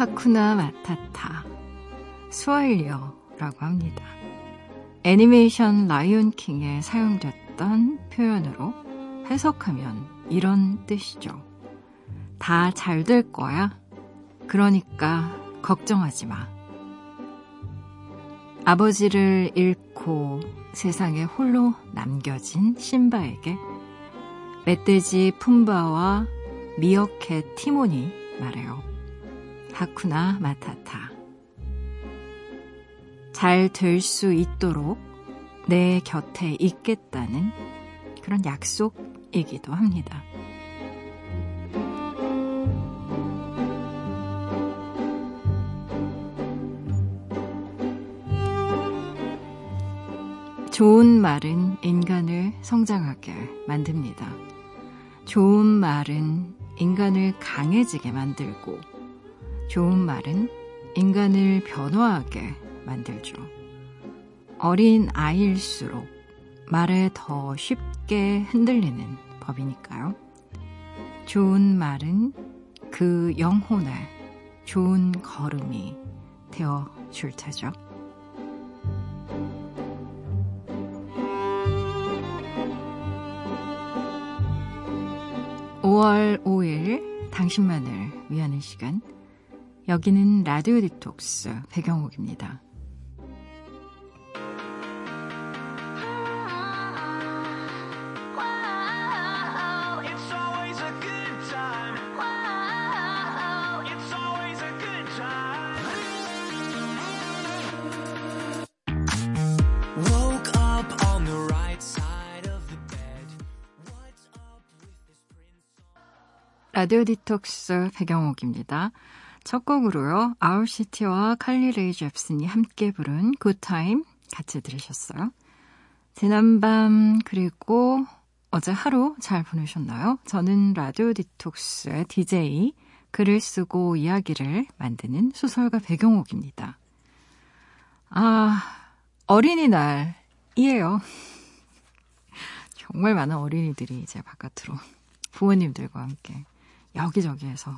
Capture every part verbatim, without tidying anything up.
하쿠나 마타타, 스왈리어라고 합니다. 애니메이션 라이온킹에 사용됐던 표현으로 해석하면 이런 뜻이죠. 다 잘 될 거야. 그러니까 걱정하지 마. 아버지를 잃고 세상에 홀로 남겨진 신바에게 멧돼지 푼바와 미어캣 티몬이 말해요. 하쿠나 마타타. 잘 될 수 있도록 내 곁에 있겠다는 그런 약속이기도 합니다. 좋은 말은 인간을 성장하게 만듭니다. 좋은 말은 인간을 강해지게 만들고, 좋은 말은 인간을 변화하게 만들죠. 어린 아이일수록 말에 더 쉽게 흔들리는 법이니까요. 좋은 말은 그 영혼의 좋은 걸음이 되어줄 테죠. 오월 오일 당신만을 위하는 시간, 여기는 라디오 디톡스 백영옥입니다. 라디오 디톡스 백영옥입니다. 첫 곡으로요, 아울시티와 칼리레이 잽슨이 함께 부른 굿타임 같이 들으셨어요. 지난밤 그리고 어제 하루 잘 보내셨나요? 저는 라디오 디톡스의 디제이, 글을 쓰고 이야기를 만드는 소설가 백영옥입니다. 아, 어린이날이에요. 정말 많은 어린이들이 이제 바깥으로 부모님들과 함께 여기저기에서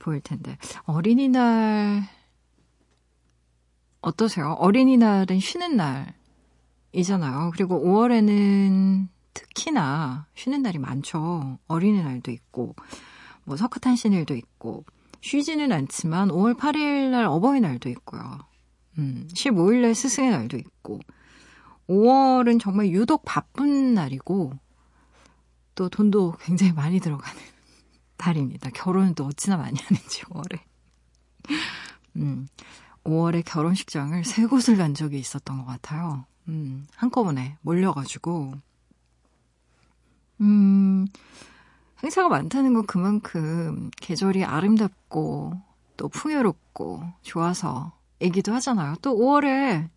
보일 텐데, 어린이날 어떠세요? 어린이날은 쉬는 날이잖아요. 그리고 오월에는 특히나 쉬는 날이 많죠. 어린이날도 있고 뭐 석가탄신일도 있고, 쉬지는 않지만 오월 팔일 날 어버이날도 있고요. 음, 십오일 날 스승의 날도 있고, 오월은 정말 유독 바쁜 날이고 또 돈도 굉장히 많이 들어가는 달입니다. 결혼은 또 어찌나 많이 하는지 오월에. 음, 오월에 결혼식장을 세 곳을 간 적이 있었던 것 같아요. 음, 한꺼번에 몰려가지고. 음, 행사가 많다는 건 그만큼 계절이 아름답고 또 풍요롭고 좋아서 이기도 하잖아요. 또 오월에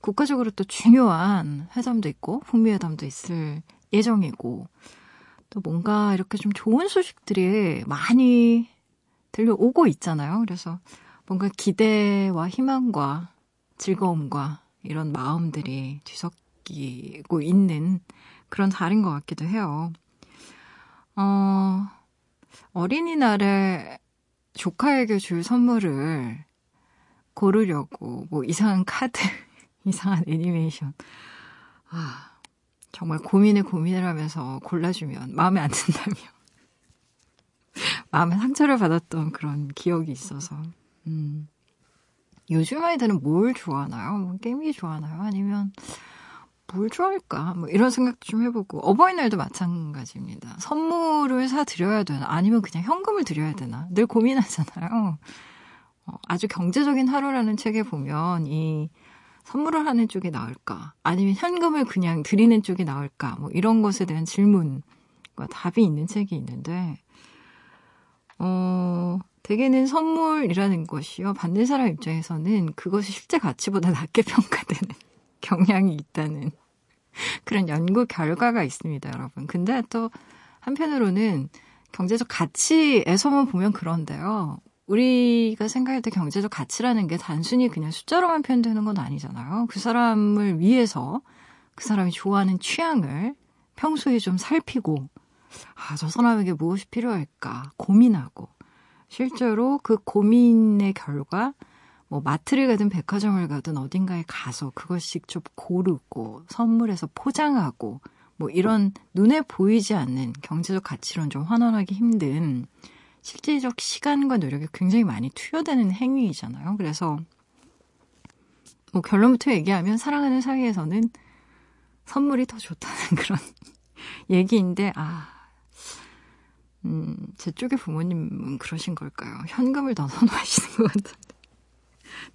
국가적으로 또 중요한 회담도 있고 북미회담도 있을 예정이고, 또 뭔가 이렇게 좀 좋은 소식들이 많이 들려오고 있잖아요. 그래서 뭔가 기대와 희망과 즐거움과 이런 마음들이 뒤섞이고 있는 그런 달인 것 같기도 해요. 어, 어린이날에 조카에게 줄 선물을 고르려고 뭐 이상한 카드, 이상한 애니메이션, 아... 정말 고민에 고민을 하면서 골라주면 마음에 안 든다며 마음에 상처를 받았던 그런 기억이 있어서. 음. 요즘 아이들은 뭘 좋아하나요? 뭐 게임기 좋아하나요? 아니면 뭘 좋아할까? 뭐 이런 생각도 좀 해보고. 어버이날도 마찬가지입니다. 선물을 사드려야 되나? 아니면 그냥 현금을 드려야 되나? 늘 고민하잖아요. 어, 아주 경제적인 하루라는 책에 보면 이 선물을 하는 쪽이 나을까? 아니면 현금을 그냥 드리는 쪽이 나을까? 뭐 이런 것에 대한 질문과 답이 있는 책이 있는데, 어, 대개는 선물이라는 것이요, 받는 사람 입장에서는 그것이 실제 가치보다 낮게 평가되는 경향이 있다는 그런 연구 결과가 있습니다, 여러분. 근데 또 한편으로는 경제적 가치에서만 보면 그런데요, 우리가 생각할 때 경제적 가치라는 게 단순히 그냥 숫자로만 표현되는 건 아니잖아요. 그 사람을 위해서 그 사람이 좋아하는 취향을 평소에 좀 살피고, 아, 저 사람에게 무엇이 필요할까 고민하고, 실제로 그 고민의 결과 뭐 마트를 가든 백화점을 가든 어딘가에 가서 그것씩 좀 고르고 선물해서 포장하고 뭐 이런 눈에 보이지 않는 경제적 가치로는 좀 환원하기 힘든 실질적 시간과 노력이 굉장히 많이 투여되는 행위이잖아요. 그래서 뭐 결론부터 얘기하면 사랑하는 사이에서는 선물이 더 좋다는 그런 얘기인데 아, 음, 제 쪽의 부모님은 그러신 걸까요? 현금을 더 선호하시는 것 같은데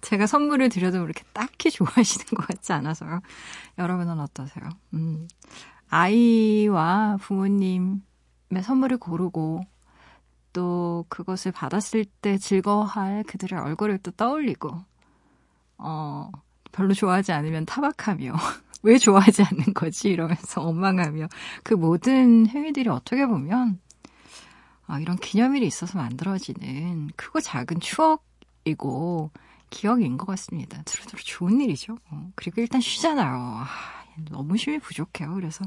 제가 선물을 드려도 그렇게 딱히 좋아하시는 것 같지 않아서요. 여러분은 어떠세요? 음, 아이와 부모님의 선물을 고르고 또 그것을 받았을 때 즐거워할 그들의 얼굴을 또 떠올리고 어, 별로 좋아하지 않으면 타박하며 왜 좋아하지 않는 거지? 이러면서 원망하며 그 모든 행위들이 어떻게 보면 아, 이런 기념일이 있어서 만들어지는 크고 작은 추억이고 기억인 것 같습니다. 두루두루 좋은 일이죠. 어, 그리고 일단 쉬잖아요. 아, 너무 쉼이 부족해요. 그래서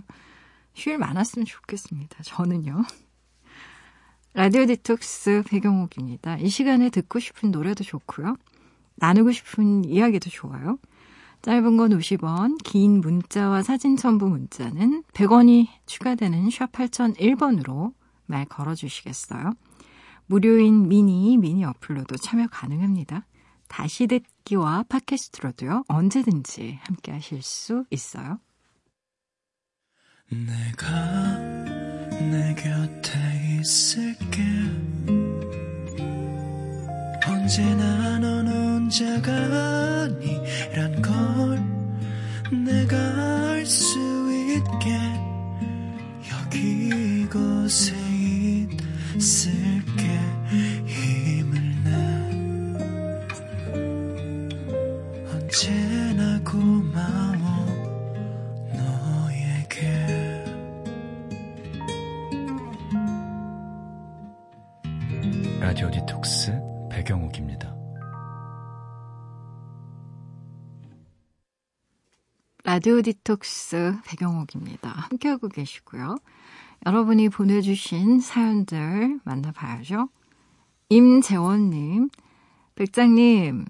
쉴 많았으면 좋겠습니다. 저는요. 라디오 디톡스 백영옥입니다. 이 시간에 듣고 싶은 노래도 좋고요. 나누고 싶은 이야기도 좋아요. 짧은 건 오십 원, 긴 문자와 사진 첨부 문자는 백 원이 추가되는 샵 팔공공일 번으로 말 걸어주시겠어요? 무료인 미니, 미니 어플로도 참여 가능합니다. 다시 듣기와 팟캐스트로도요. 언제든지 함께 하실 수 있어요. 내가 내 곁에 있을게 언제나 넌 혼자가 아니란 걸 내가 알 수 있게 여기 이곳에 있을게 힘을 내 언제나 고마워 너에게 라디오 디톡스 백영옥입니다. 라디오 디톡스 백영옥입니다. 함께하고 계시고요. 여러분이 보내주신 사연들 만나봐야죠. 임재원님, 백장님,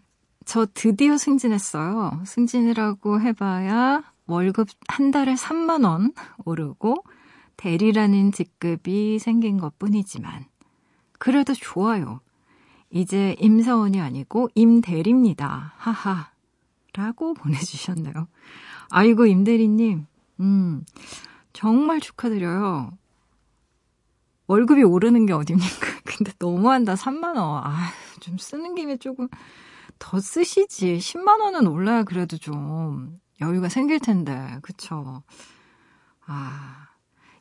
저 드디어 승진했어요. 승진이라고 해봐야 월급 한 달에 삼만 원 오르고 대리라는 직급이 생긴 것뿐이지만 그래도 좋아요. 이제 임사원이 아니고 임대리입니다. 하하. 라고 보내주셨네요. 아이고 임대리님, 음, 정말 축하드려요. 월급이 오르는 게 어딥니까? 근데 너무한다. 삼만 원. 아, 좀 쓰는 김에 조금 더 쓰시지. 십만 원은 올라야 그래도 좀 여유가 생길 텐데. 그쵸? 아,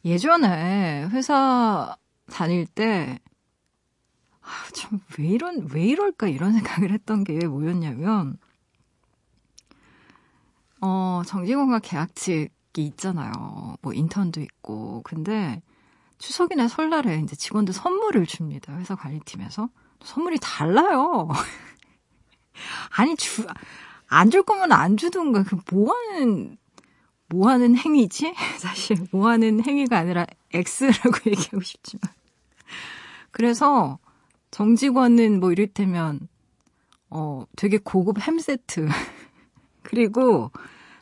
예전에 회사 다닐 때 아, 참 왜 이런 왜 이럴까 이런 생각을 했던 게 뭐였냐면 어, 정직원과 계약직이 있잖아요. 뭐 인턴도 있고. 근데 추석이나 설날에 이제 직원들 선물을 줍니다. 회사 관리팀에서. 선물이 달라요. 아니, 주, 안 줄 거면 안 주던가. 그 뭐 하는, 뭐 하는 행위지? 사실 뭐 하는 행위가 아니라 X라고 얘기하고 싶지만. 그래서 정직원은 뭐 이를테면, 어, 되게 고급 햄 세트. 그리고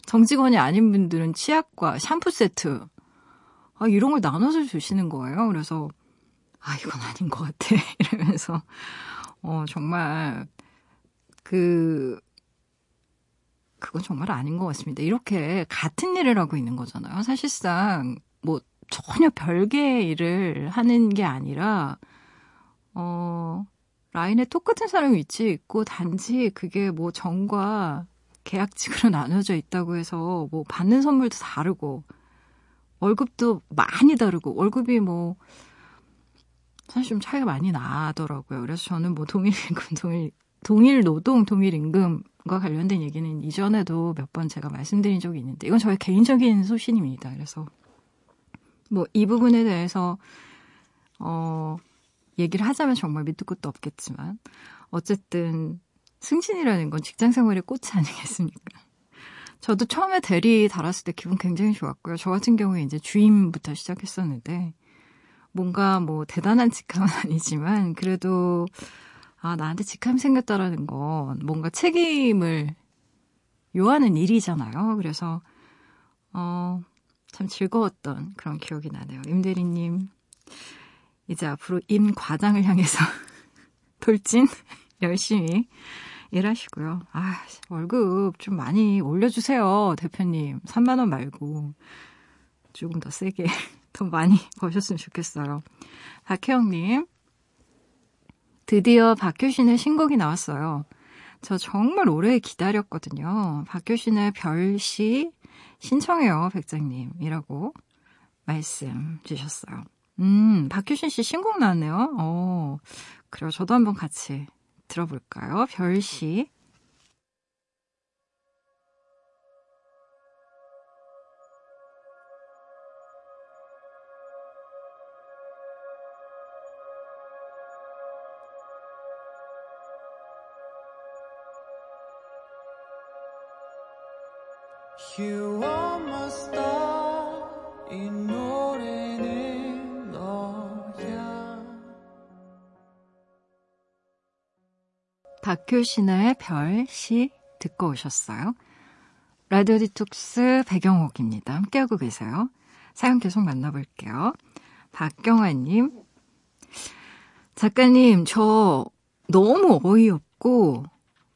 정직원이 아닌 분들은 치약과 샴푸 세트. 아, 이런 걸 나눠서 주시는 거예요. 그래서, 아, 이건 아닌 것 같아. 이러면서, 어, 정말, 그, 그건 정말 아닌 것 같습니다. 이렇게 같은 일을 하고 있는 거잖아요. 사실상, 뭐, 전혀 별개의 일을 하는 게 아니라, 어, 라인에 똑같은 사람이 위치에 있고, 단지 그게 뭐 정과 계약직으로 나눠져 있다고 해서, 뭐, 받는 선물도 다르고, 월급도 많이 다르고 월급이 뭐 사실 좀 차이가 많이 나더라고요. 그래서 저는 뭐 동일임금, 동일, 동일노동, 동일임금과 관련된 얘기는 이전에도 몇 번 제가 말씀드린 적이 있는데 이건 저의 개인적인 소신입니다. 그래서 뭐 이 부분에 대해서 어, 얘기를 하자면 정말 밑도 끝도 없겠지만 어쨌든 승진이라는 건 직장생활의 꽃이 아니겠습니까? 저도 처음에 대리 달았을 때 기분 굉장히 좋았고요. 저 같은 경우에 이제 주임부터 시작했었는데, 뭔가 뭐 대단한 직함은 아니지만 그래도 아 나한테 직함이 생겼다라는 건 뭔가 책임을 요하는 일이잖아요. 그래서 어, 참 즐거웠던 그런 기억이 나네요. 임대리님 이제 앞으로 임 과장을 향해서 돌진 열심히 일하시고요. 아 월급 좀 많이 올려주세요. 대표님 삼만 원 말고 조금 더 세게 돈 많이 버셨으면 좋겠어요. 박혜영님 드디어 박효신의 신곡이 나왔어요. 저 정말 오래 기다렸거든요. 박효신의 별시 신청해요, 백장님. 이라고 말씀 주셨어요. 음, 박효신 씨 신곡 나왔네요. 어, 그래요. 저도 한번 같이 들어볼까요? 별시. You are my star, 이 노래는 너야. 박효신의 별시 듣고 오셨어요. 라디오 디톡스 백영옥입니다. 함께하고 계세요. 사연 계속 만나볼게요. 박경화님, 작가님, 저 너무 어이없고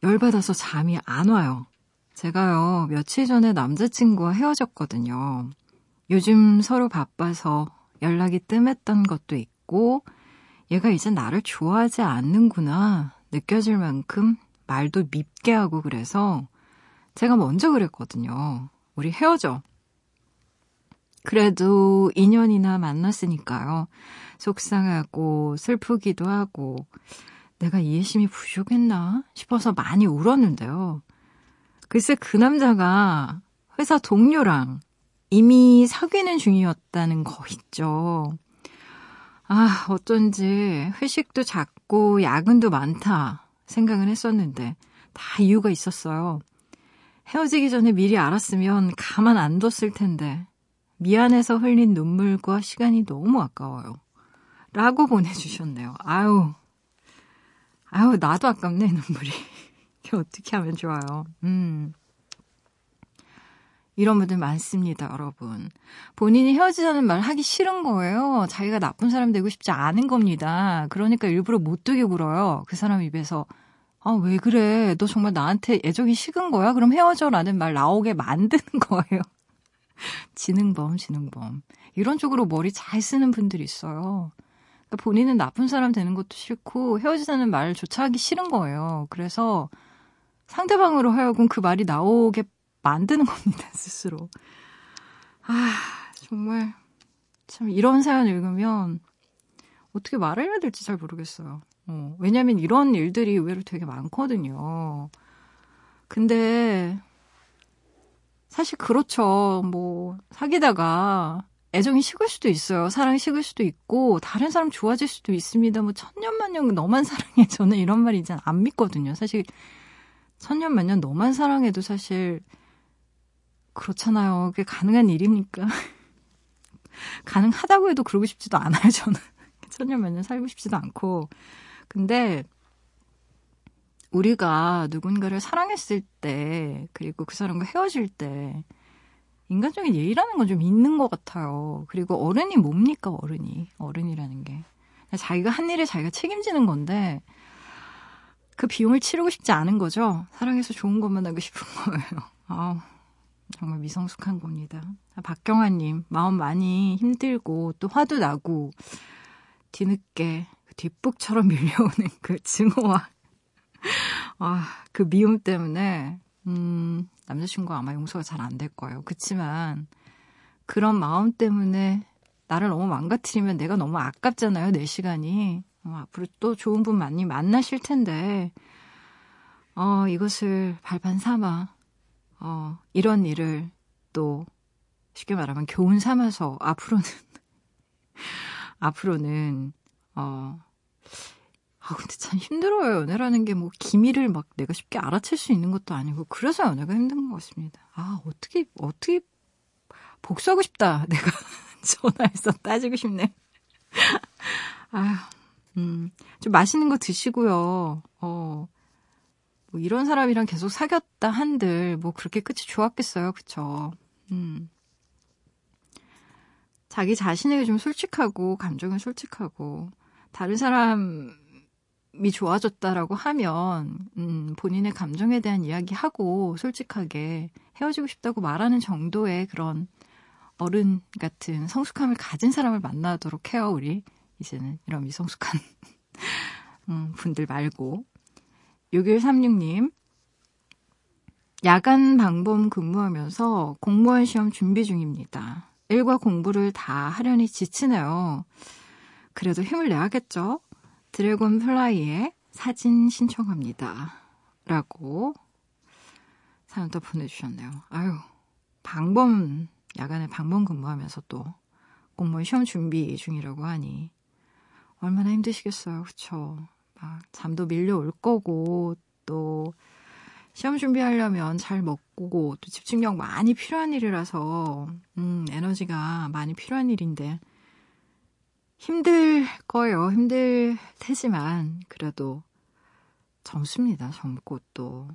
열받아서 잠이 안 와요. 제가요, 며칠 전에 남자친구와 헤어졌거든요. 요즘 서로 바빠서 연락이 뜸했던 것도 있고, 얘가 이제 나를 좋아하지 않는구나 느껴질 만큼 말도 밉게 하고 그래서 제가 먼저 그랬거든요. 우리 헤어져. 그래도 이 년이나 만났으니까요. 속상하고 슬프기도 하고, 내가 이해심이 부족했나 싶어서 많이 울었는데요. 글쎄 그 남자가 회사 동료랑 이미 사귀는 중이었다는 거 있죠. 아, 어쩐지 회식도 작고 야근도 많다 생각은 했었는데 다 이유가 있었어요. 헤어지기 전에 미리 알았으면 가만 안 뒀을 텐데 미안해서 흘린 눈물과 시간이 너무 아까워요. 라고 보내주셨네요. 아유, 아유 나도 아깝네 눈물이. 어떻게 하면 좋아요. 음. 이런 분들 많습니다, 여러분. 본인이 헤어지자는 말 하기 싫은 거예요. 자기가 나쁜 사람 되고 싶지 않은 겁니다. 그러니까 일부러 못 되게 굴어요. 그 사람 입에서. 아, 왜 그래? 너 정말 나한테 애정이 식은 거야? 그럼 헤어져라는 말 나오게 만드는 거예요. 지능범, 지능범. 이런 쪽으로 머리 잘 쓰는 분들이 있어요. 그러니까 본인은 나쁜 사람 되는 것도 싫고 헤어지자는 말조차 하기 싫은 거예요. 그래서 상대방으로 하여금 그 말이 나오게 만드는 겁니다, 스스로. 아, 정말 참 이런 사연 읽으면 어떻게 말을 해야 될지 잘 모르겠어요. 어, 왜냐하면 이런 일들이 의외로 되게 많거든요. 근데 사실 그렇죠. 뭐 사귀다가 애정이 식을 수도 있어요. 사랑이 식을 수도 있고 다른 사람 좋아질 수도 있습니다. 뭐 천년만년 너만 사랑해. 저는 이런 말 이제 안 믿거든요. 사실 천년만년 너만 사랑해도 사실 그렇잖아요. 그게 가능한 일입니까? 가능하다고 해도 그러고 싶지도 않아요. 저는 천년만년 살고 싶지도 않고. 근데 우리가 누군가를 사랑했을 때 그리고 그 사람과 헤어질 때 인간적인 예의라는 건 좀 있는 것 같아요. 그리고 어른이 뭡니까, 어른이. 어른이라는 게. 자기가 한 일에 자기가 책임지는 건데 그 비용을 치르고 싶지 않은 거죠. 사랑해서 좋은 것만 하고 싶은 거예요. 아우, 정말 미성숙한 겁니다. 박경아님, 마음 많이 힘들고 또 화도 나고 뒤늦게 뒷북처럼 밀려오는 그 증오와 아, 그 미움 때문에 음... 남자친구가 아마 용서가 잘 안 될 거예요. 그치만 그런 마음 때문에 나를 너무 망가뜨리면 내가 너무 아깝잖아요. 내 시간이. 어, 앞으로 또 좋은 분 많이 만나실 텐데 어, 이것을 발판 삼아 어, 이런 일을 또 쉽게 말하면 교훈 삼아서 앞으로는 앞으로는 어, 아, 근데 참 힘들어요. 연애라는 게 뭐 기미를 막 내가 쉽게 알아챌 수 있는 것도 아니고 그래서 연애가 힘든 것 같습니다. 아, 어떻게 어떻게 복수하고 싶다. 내가 전화해서 따지고 싶네. 아휴, 음, 좀 맛있는 거 드시고요. 어, 뭐 이런 사람이랑 계속 사귀었다 한들 뭐 그렇게 끝이 좋았겠어요, 그쵸? 음. 자기 자신에게 좀 솔직하고 감정은 솔직하고 다른 사람이 좋아졌다라고 하면 음, 본인의 감정에 대한 이야기하고 솔직하게 헤어지고 싶다고 말하는 정도의 그런 어른 같은 성숙함을 가진 사람을 만나도록 해요. 우리 이제는 이런 미성숙한 음, 분들 말고. 육일삼육 님. 야간 방범 근무하면서 공무원 시험 준비 중입니다. 일과 공부를 다 하려니 지치네요. 그래도 힘을 내야겠죠? 드래곤 플라이에 사진 신청합니다. 라고 사연 또 보내주셨네요. 아유, 방범, 야간에 방범 근무하면서 또 공무원 시험 준비 중이라고 하니 얼마나 힘드시겠어요. 그쵸? 막 잠도 밀려올 거고 또 시험 준비하려면 잘 먹고 또 집중력 많이 필요한 일이라서 음, 에너지가 많이 필요한 일인데 힘들 거예요. 힘들 테지만 그래도 젊습니다. 젊고 또,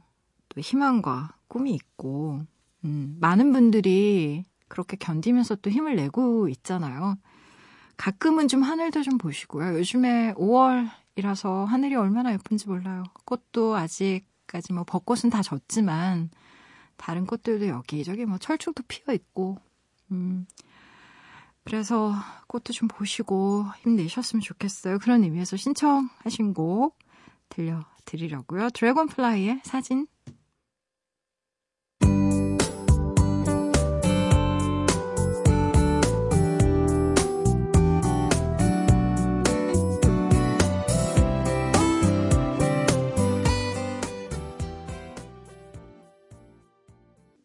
또 희망과 꿈이 있고 음, 많은 분들이 그렇게 견디면서 또 힘을 내고 있잖아요. 가끔은 좀 하늘도 좀 보시고요. 요즘에 오월이라서 하늘이 얼마나 예쁜지 몰라요. 꽃도 아직 까지 뭐 벚꽃은 다 졌지만 다른 꽃들도 여기저기 뭐 철쭉도 피어 있고 음 그래서 꽃도 좀 보시고 힘내셨으면 좋겠어요. 그런 의미에서 신청하신 곡 들려드리려고요. 드래곤플라이의 사진.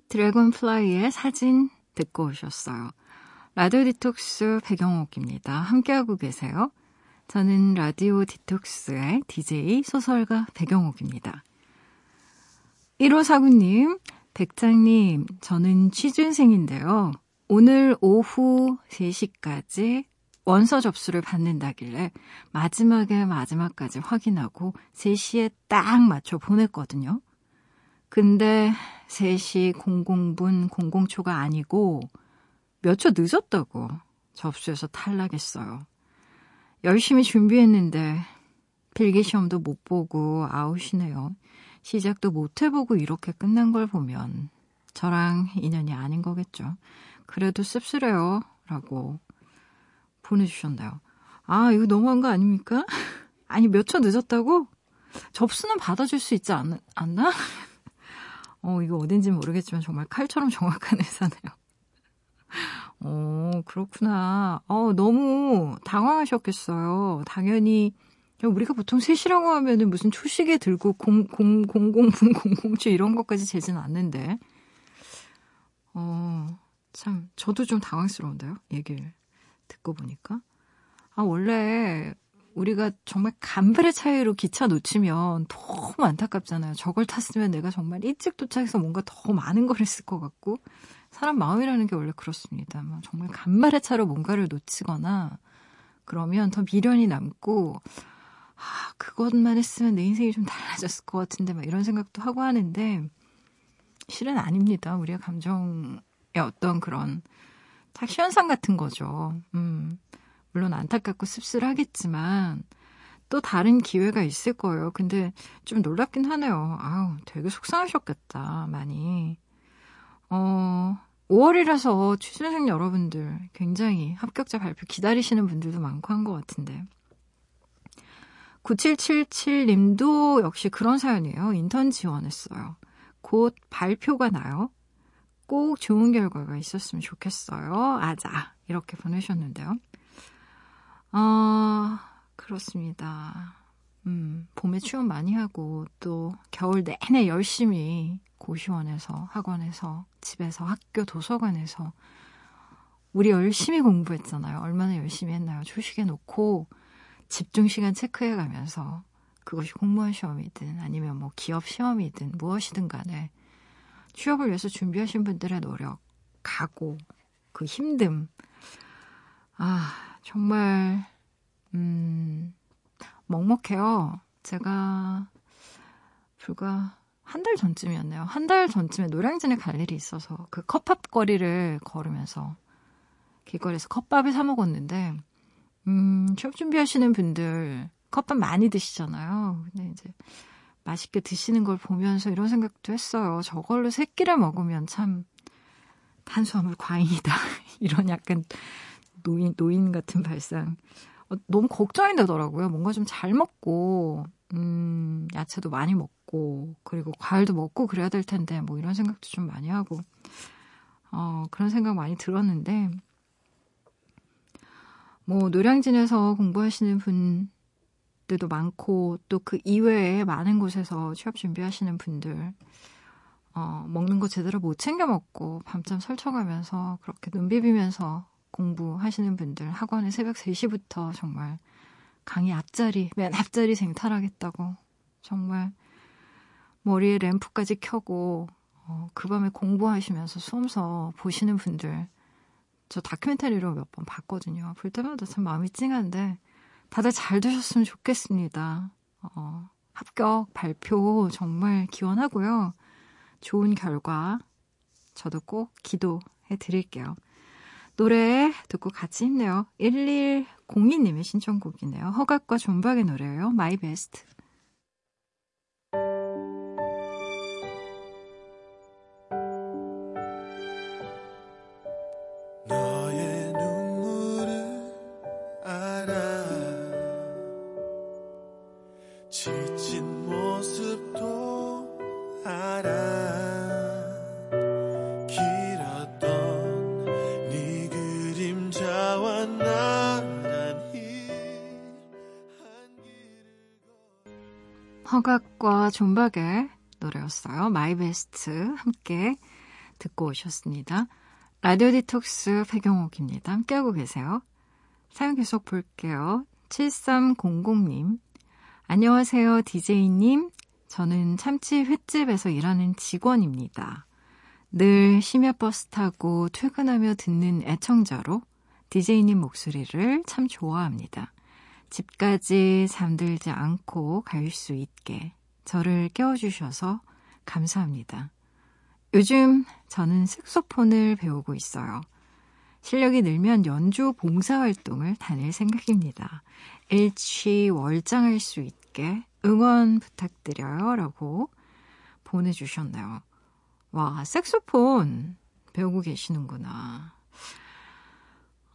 드래곤플라이의 사진 듣고 오셨어요. 라디오 디톡스 백영옥입니다. 함께하고 계세요. 저는 라디오 디톡스의 디제이 소설가 백영옥입니다. 일오사구 님, 백장님, 저는 취준생인데요. 오늘 오후 세 시까지 원서 접수를 받는다길래 마지막에 마지막까지 확인하고 세 시에 딱 맞춰 보냈거든요. 근데 세 시 공공 분 공공 초가 아니고 몇 초 늦었다고 접수해서 탈락했어요. 열심히 준비했는데 필기시험도 못 보고 아웃이네요. 시작도 못 해보고 이렇게 끝난 걸 보면 저랑 인연이 아닌 거겠죠. 그래도 씁쓸해요. 라고 보내주셨나요? 아, 이거 너무한 거 아닙니까? 아니, 몇 초 늦었다고? 접수는 받아줄 수 있지 않, 않나? 어, 이거 어딘지는 모르겠지만 정말 칼처럼 정확한 회사네요. 어, 그렇구나. 어, 너무 당황하셨겠어요. 당연히, 우리가 보통 셋이라고 하면은 무슨 초시계 들고 공공 분 공공 초 이런 것까지 재진 않는데. 어, 참, 저도 좀 당황스러운데요. 얘기를 듣고 보니까. 아, 원래 우리가 정말 간발의 차이로 기차 놓치면 너무 안타깝잖아요. 저걸 탔으면 내가 정말 일찍 도착해서 뭔가 더 많은 걸 했을 것 같고 사람 마음이라는 게 원래 그렇습니다. 정말 간발의 차로 뭔가를 놓치거나 그러면 더 미련이 남고 아, 그것만 했으면 내 인생이 좀 달라졌을 것 같은데 막 이런 생각도 하고 하는데 실은 아닙니다. 우리의 감정의 어떤 그런 딱 현상 같은 거죠. 음. 물론 안타깝고 씁쓸하겠지만 또 다른 기회가 있을 거예요. 근데 좀 놀랍긴 하네요. 아우, 되게 속상하셨겠다. 많이. 어, 오월이라서 취준생 여러분들 굉장히 합격자 발표 기다리시는 분들도 많고 한 것 같은데. 구칠칠칠 님도 역시 그런 사연이에요. 인턴 지원했어요. 곧 발표가 나요. 꼭 좋은 결과가 있었으면 좋겠어요. 아자. 이렇게 보내셨는데요. 아, 어, 그렇습니다. 음, 봄에 취업 많이 하고 또 겨울 내내 열심히 고시원에서 학원에서 집에서 학교 도서관에서 우리 열심히 공부했잖아요. 얼마나 열심히 했나요? 초식에 놓고 집중 시간 체크해 가면서 그것이 공무원 시험이든 아니면 뭐 기업 시험이든 무엇이든 간에 취업을 위해서 준비하신 분들의 노력, 각오, 그 힘듦. 아, 정말 음, 먹먹해요. 제가 불과 한 달 전쯤이었네요. 한 달 전쯤에 노량진에 갈 일이 있어서 그 컵밥 거리를 걸으면서 길거리에서 컵밥을 사 먹었는데, 음, 취업 준비하시는 분들 컵밥 많이 드시잖아요. 근데 이제 맛있게 드시는 걸 보면서 이런 생각도 했어요. 저걸로 세 끼를 먹으면 참 탄수화물 과잉이다. 이런 약간 노인, 노인 같은 발상. 어, 너무 걱정이 되더라고요. 뭔가 좀 잘 먹고, 음, 야채도 많이 먹고, 그리고 과일도 먹고 그래야 될 텐데, 뭐 이런 생각도 좀 많이 하고, 어, 그런 생각 많이 들었는데, 뭐, 노량진에서 공부하시는 분들도 많고, 또 그 이외에 많은 곳에서 취업 준비하시는 분들, 어, 먹는 거 제대로 못 챙겨 먹고, 밤잠 설쳐가면서, 그렇게 눈 비비면서 공부하시는 분들, 학원에 새벽 세 시부터 정말 강의 앞자리, 맨 앞자리 쟁탈하겠다고, 정말 머리에 램프까지 켜고, 어, 그 밤에 공부하시면서 수험서 보시는 분들, 저 다큐멘터리로 몇 번 봤거든요. 볼 때마다 참 마음이 찡한데, 다들 잘 되셨으면 좋겠습니다. 어, 합격, 발표 정말 기원하고요. 좋은 결과 저도 꼭 기도해 드릴게요. 노래 듣고 같이 힘내요. 일일공이 님의 신청곡이네요. 허각과 존박의 노래예요. 마이 베스트. 허각과 존박의 노래였어요. 마이 베스트 함께 듣고 오셨습니다. 라디오 디톡스 백영옥입니다. 함께하고 계세요. 사연 계속 볼게요. 칠삼공공 님. 안녕하세요, 디제이님. 저는 참치 횟집에서 일하는 직원입니다. 늘 심야버스 타고 퇴근하며 듣는 애청자로 디제이님 목소리를 참 좋아합니다. 집까지 잠들지 않고 갈 수 있게 저를 깨워주셔서 감사합니다. 요즘 저는 색소폰을 배우고 있어요. 실력이 늘면 연주 봉사활동을 다닐 생각입니다. 일취 월장할 수 있게 응원 부탁드려요. 라고 보내주셨네요. 와, 색소폰 배우고 계시는구나.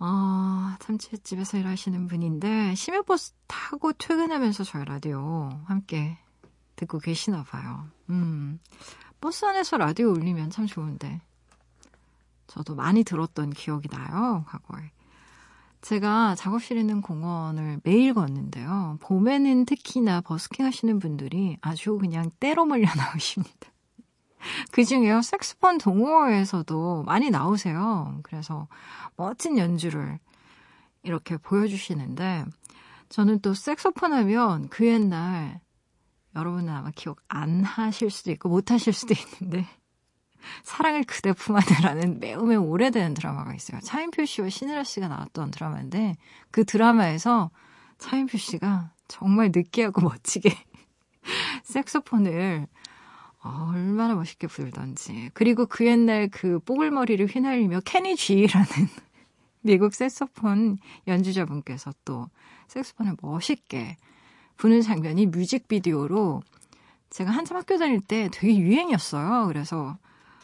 아, 참치집에서 일하시는 분인데 심야버스 타고 퇴근하면서 저희 라디오 함께 듣고 계시나 봐요. 음, 버스 안에서 라디오 울리면 참 좋은데 저도 많이 들었던 기억이 나요, 과거에. 제가 작업실에 있는 공원을 매일 걷는데요. 봄에는 특히나 버스킹 하시는 분들이 아주 그냥 때로 몰려 나오십니다. 그중에요, 색소폰 동호회에서도 많이 나오세요. 그래서 멋진 연주를 이렇게 보여주시는데, 저는 또 색소폰 하면 그 옛날, 여러분은 아마 기억 안 하실 수도 있고 못 하실 수도 있는데, 사랑을 그대 품 안에라는 매우 매우 오래된 드라마가 있어요. 차인표 씨와 신혜라 씨가 나왔던 드라마인데, 그 드라마에서 차인표 씨가 정말 느끼하고 멋지게 색소폰을 어, 얼마나 멋있게 부르던지. 그리고 그 옛날 그 뽀글머리를 휘날리며 케니 G라는 미국 색소폰 연주자분께서 또 색소폰을 멋있게 부는 장면이 뮤직비디오로 제가 한참 학교 다닐 때 되게 유행이었어요. 그래서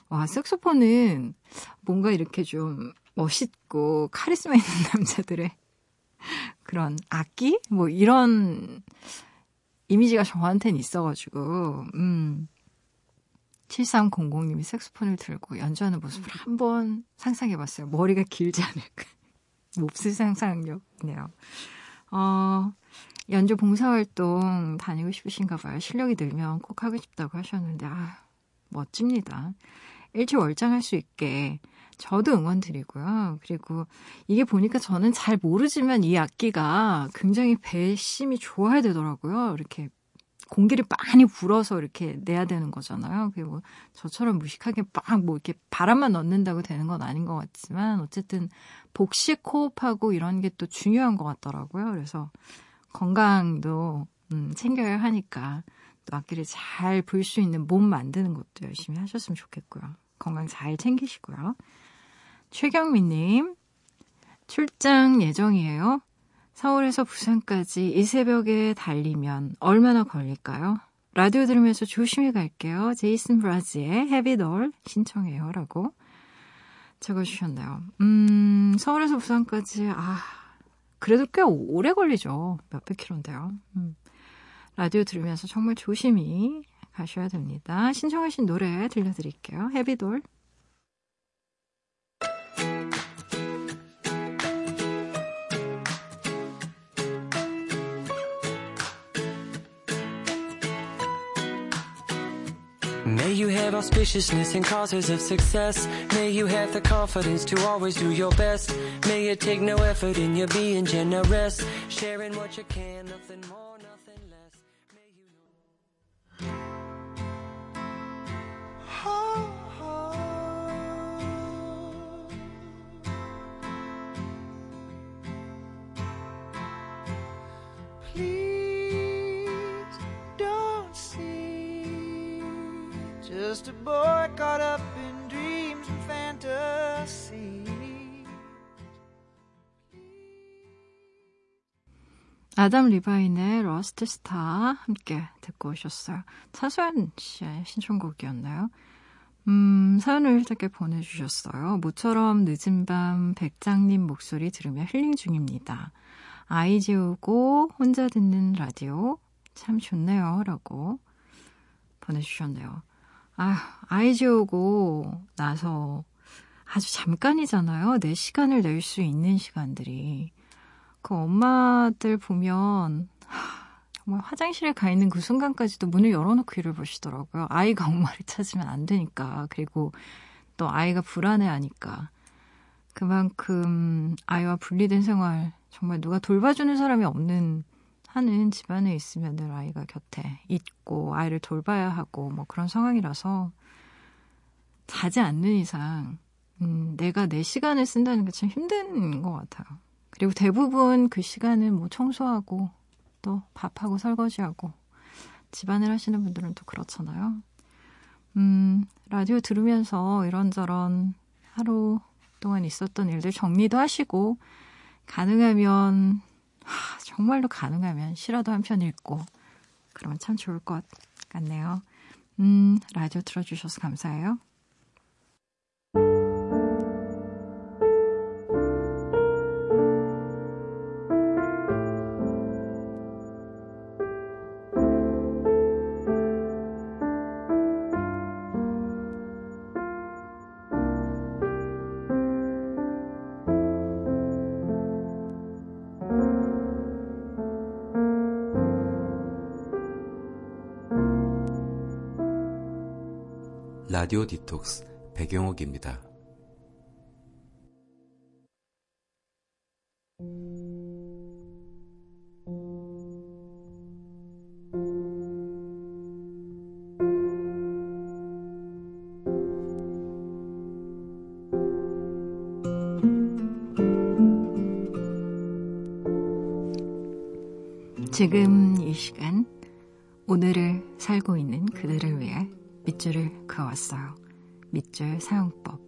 와, 색소폰은 뭔가 이렇게 좀 멋있고 카리스마 있는 남자들의 그런 악기? 뭐 이런 이미지가 저한테는 있어가지고 음... 칠삼공공 님이 색소폰을 들고 연주하는 모습을 한번 상상해봤어요. 머리가 길지 않을까. 몹쓸 상상력이네요. 어, 연주 봉사활동 다니고 싶으신가 봐요. 실력이 늘면 꼭 하고 싶다고 하셨는데, 아, 멋집니다. 일취월장할 수 있게 저도 응원드리고요. 그리고 이게 보니까 저는 잘 모르지만 이 악기가 굉장히 배심이 좋아야 되더라고요. 이렇게 공기를 많이 불어서 이렇게 내야 되는 거잖아요. 그리고 저처럼 무식하게 막 뭐 이렇게 바람만 넣는다고 되는 건 아닌 것 같지만 어쨌든 복식 호흡하고 이런 게 또 중요한 것 같더라고요. 그래서 건강도 음, 챙겨야 하니까 또 악기를 잘 볼 수 있는 몸 만드는 것도 열심히 하셨으면 좋겠고요. 건강 잘 챙기시고요. 최경민님, 출장 예정이에요. 서울에서 부산까지 이 새벽에 달리면 얼마나 걸릴까요? 라디오 들으면서 조심히 갈게요. 제이슨 브라지의 헤비돌 신청해요. 라고 적어주셨나요? 음, 서울에서 부산까지, 아, 그래도 꽤 오래 걸리죠. 몇백 킬로인데요. 음. 라디오 들으면서 정말 조심히 가셔야 됩니다. 신청하신 노래 들려드릴게요. 헤비돌. May you have auspiciousness and causes of success. May you have the confidence to always do your best. May you take no effort in your being generous. Sharing what you can, nothing more, nothing less. May you know. Please. Just a boy caught up in dreams and fantasies. 아담 리바인의 러스트 스타 함께 듣고 오셨어요. 차수연 씨의 신청곡이었나요? 음, 사연을 짧게 보내주셨어요. 모처럼 늦은 밤 백장님 목소리 들으며 힐링 중입니다. 아이 재우고 혼자 듣는 라디오 참 좋네요. 라고 보내주셨네요. 아, 아이 재우고 나서 아주 잠깐이잖아요. 내 시간을 낼 수 있는 시간들이. 그 엄마들 보면 정말 화장실에 가 있는 그 순간까지도 문을 열어놓고 일을 보시더라고요. 아이가 엄마를 찾으면 안 되니까. 그리고 또 아이가 불안해하니까. 그만큼 아이와 분리된 생활, 정말 누가 돌봐주는 사람이 없는 하는 집안에 있으면 늘 아이가 곁에 있고 아이를 돌봐야 하고 뭐 그런 상황이라서 자지 않는 이상 음, 내가 내 시간을 쓴다는 게 참 힘든 것 같아요. 그리고 대부분 그 시간은 뭐 청소하고 또 밥하고 설거지하고 집안일 하시는 분들은 또 그렇잖아요. 음, 라디오 들으면서 이런저런 하루 동안 있었던 일들 정리도 하시고 가능하면 하, 정말로 가능하면 시라도 한 편 읽고 그러면 참 좋을 것 같네요. 음, 라디오 틀어주셔서 감사해요. 라디오 디톡스 백영옥입니다. 지금 이 시간 오늘을 살고 있는 그들을 위해 밑줄을 그어왔어요. 밑줄 사용법.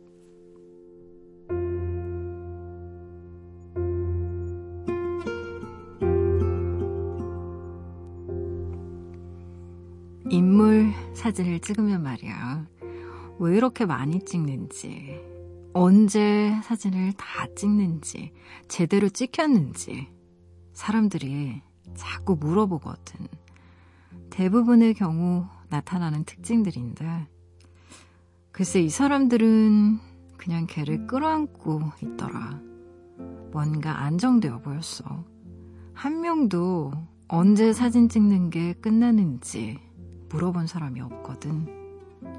인물 사진을 찍으면 말이야. 왜 이렇게 많이 찍는지, 언제 사진을 다 찍는지, 제대로 찍혔는지 사람들이 자꾸 물어보거든. 대부분의 경우 나타나는 특징들인데 글쎄 이 사람들은 그냥 걔를 끌어안고 있더라. 뭔가 안정되어 보였어. 한 명도 언제 사진 찍는 게 끝나는지 물어본 사람이 없거든.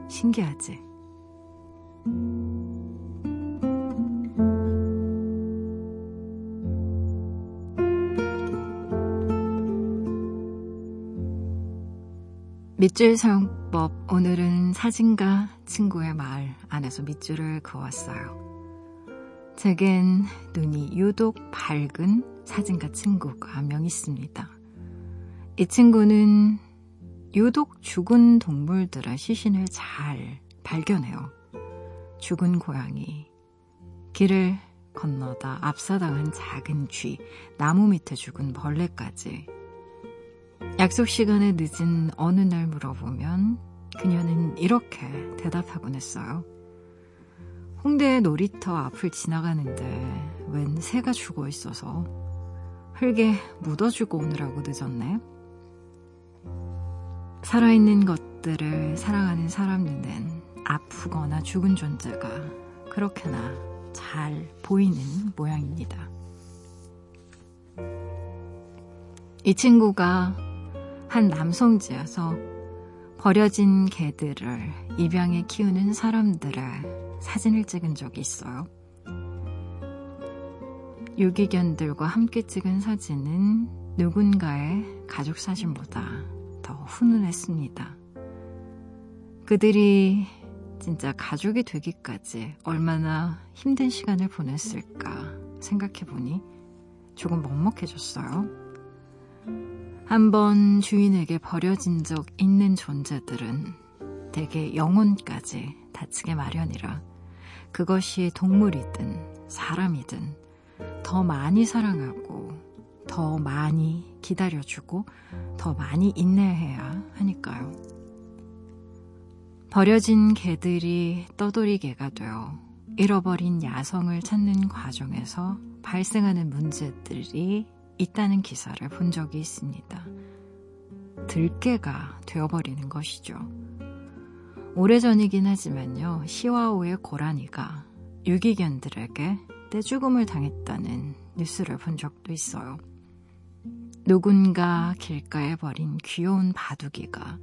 신기하지? 밑줄 사용법. 오늘은 사진가 친구의 말 안에서 밑줄을 그었어요. 제겐 눈이 유독 밝은 사진가 친구가 한 명 있습니다. 이 친구는 유독 죽은 동물들의 시신을 잘 발견해요. 죽은 고양이, 길을 건너다 압사당한 작은 쥐, 나무 밑에 죽은 벌레까지. 약속 시간에 늦은 어느 날 물어보면 그녀는 이렇게 대답하곤 했어요. 홍대 놀이터 앞을 지나가는데 웬 새가 죽어 있어서 흙에 묻어주고 오느라고 늦었네. 살아있는 것들을 사랑하는 사람 눈엔 아프거나 죽은 존재가 그렇게나 잘 보이는 모양입니다. 이 친구가 한 남성지에서 버려진 개들을 입양해 키우는 사람들의 사진을 찍은 적이 있어요. 유기견들과 함께 찍은 사진은 누군가의 가족 사진보다 더 훈훈했습니다. 그들이 진짜 가족이 되기까지 얼마나 힘든 시간을 보냈을까 생각해보니 조금 먹먹해졌어요. 한번 주인에게 버려진 적 있는 존재들은 대개 영혼까지 다치게 마련이라 그것이 동물이든 사람이든 더 많이 사랑하고 더 많이 기다려주고 더 많이 인내해야 하니까요. 버려진 개들이 떠돌이개가 되어 잃어버린 야성을 찾는 과정에서 발생하는 문제들이 있다는 기사를 본 적이 있습니다. 들개가 되어버리는 것이죠. 오래전이긴 하지만요, 시와오의 고라니가 유기견들에게 떼죽음을 당했다는 뉴스를 본 적도 있어요. 누군가 길가에 버린 귀여운 바둑이가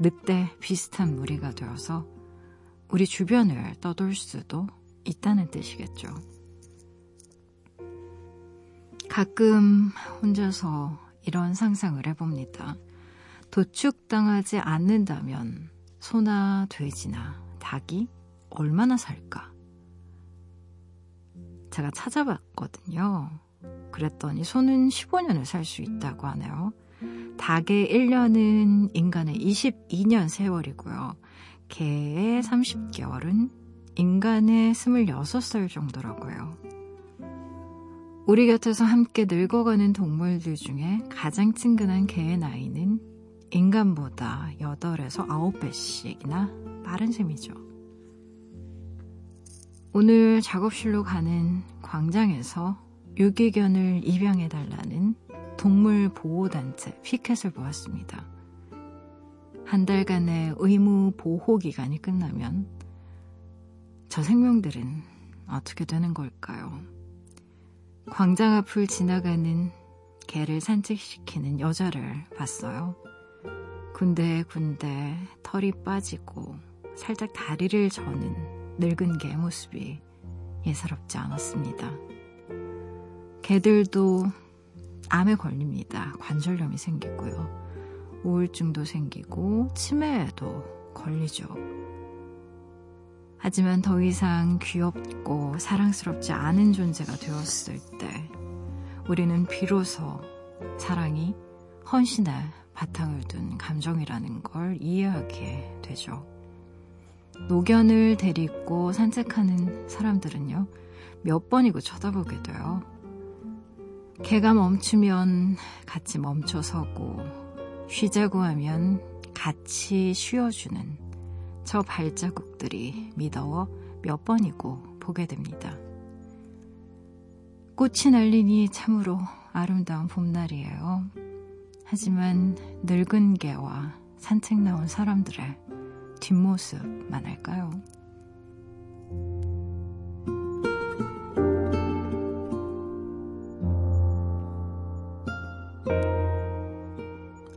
늑대 비슷한 무리가 되어서 우리 주변을 떠돌 수도 있다는 뜻이겠죠. 가끔 혼자서 이런 상상을 해봅니다. 도축당하지 않는다면 소나 돼지나 닭이 얼마나 살까? 제가 찾아봤거든요. 그랬더니 소는 십오 년을 살 수 있다고 하네요. 닭의 일 년은 인간의 이십이 년 세월이고요. 개의 삼십 개월은 인간의 스물여섯 살 정도라고 해요. 우리 곁에서 함께 늙어가는 동물들 중에 가장 친근한 개의 나이는 인간보다 여덟에서 아홉 배씩이나 빠른 셈이죠. 오늘 작업실로 가는 광장에서 유기견을 입양해달라는 동물보호단체 피켓을 보았습니다. 한 달간의 의무 보호 기간이 끝나면 저 생명들은 어떻게 되는 걸까요? 광장 앞을 지나가는 개를 산책시키는 여자를 봤어요. 군데군데 털이 빠지고 살짝 다리를 저는 늙은 개 모습이 예사롭지 않았습니다. 개들도 암에 걸립니다. 관절염이 생기고요. 우울증도 생기고 치매에도 걸리죠. 하지만 더 이상 귀엽고 사랑스럽지 않은 존재가 되었을 때 우리는 비로소 사랑이 헌신에 바탕을 둔 감정이라는 걸 이해하게 되죠. 노견을 데리고 산책하는 사람들은요, 몇 번이고 쳐다보게 돼요. 개가 멈추면 같이 멈춰서고 쉬자고 하면 같이 쉬어주는 저 발자국들이 미더워 몇 번이고 보게 됩니다. 꽃이 날리니 참으로 아름다운 봄날이에요. 하지만 늙은 개와 산책 나온 사람들의 뒷모습만 할까요?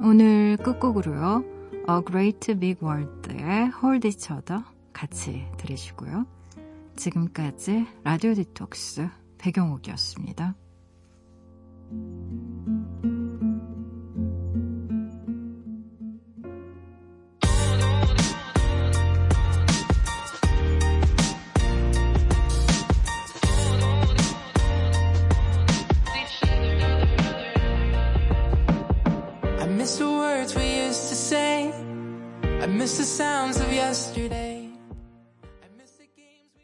오늘 끝곡으로요, A Great Big World의 Hold Each Other 같이 들으시고요. 지금까지 라디오 디톡스 백영옥이었습니다. we used to say. I miss the sounds of yesterday.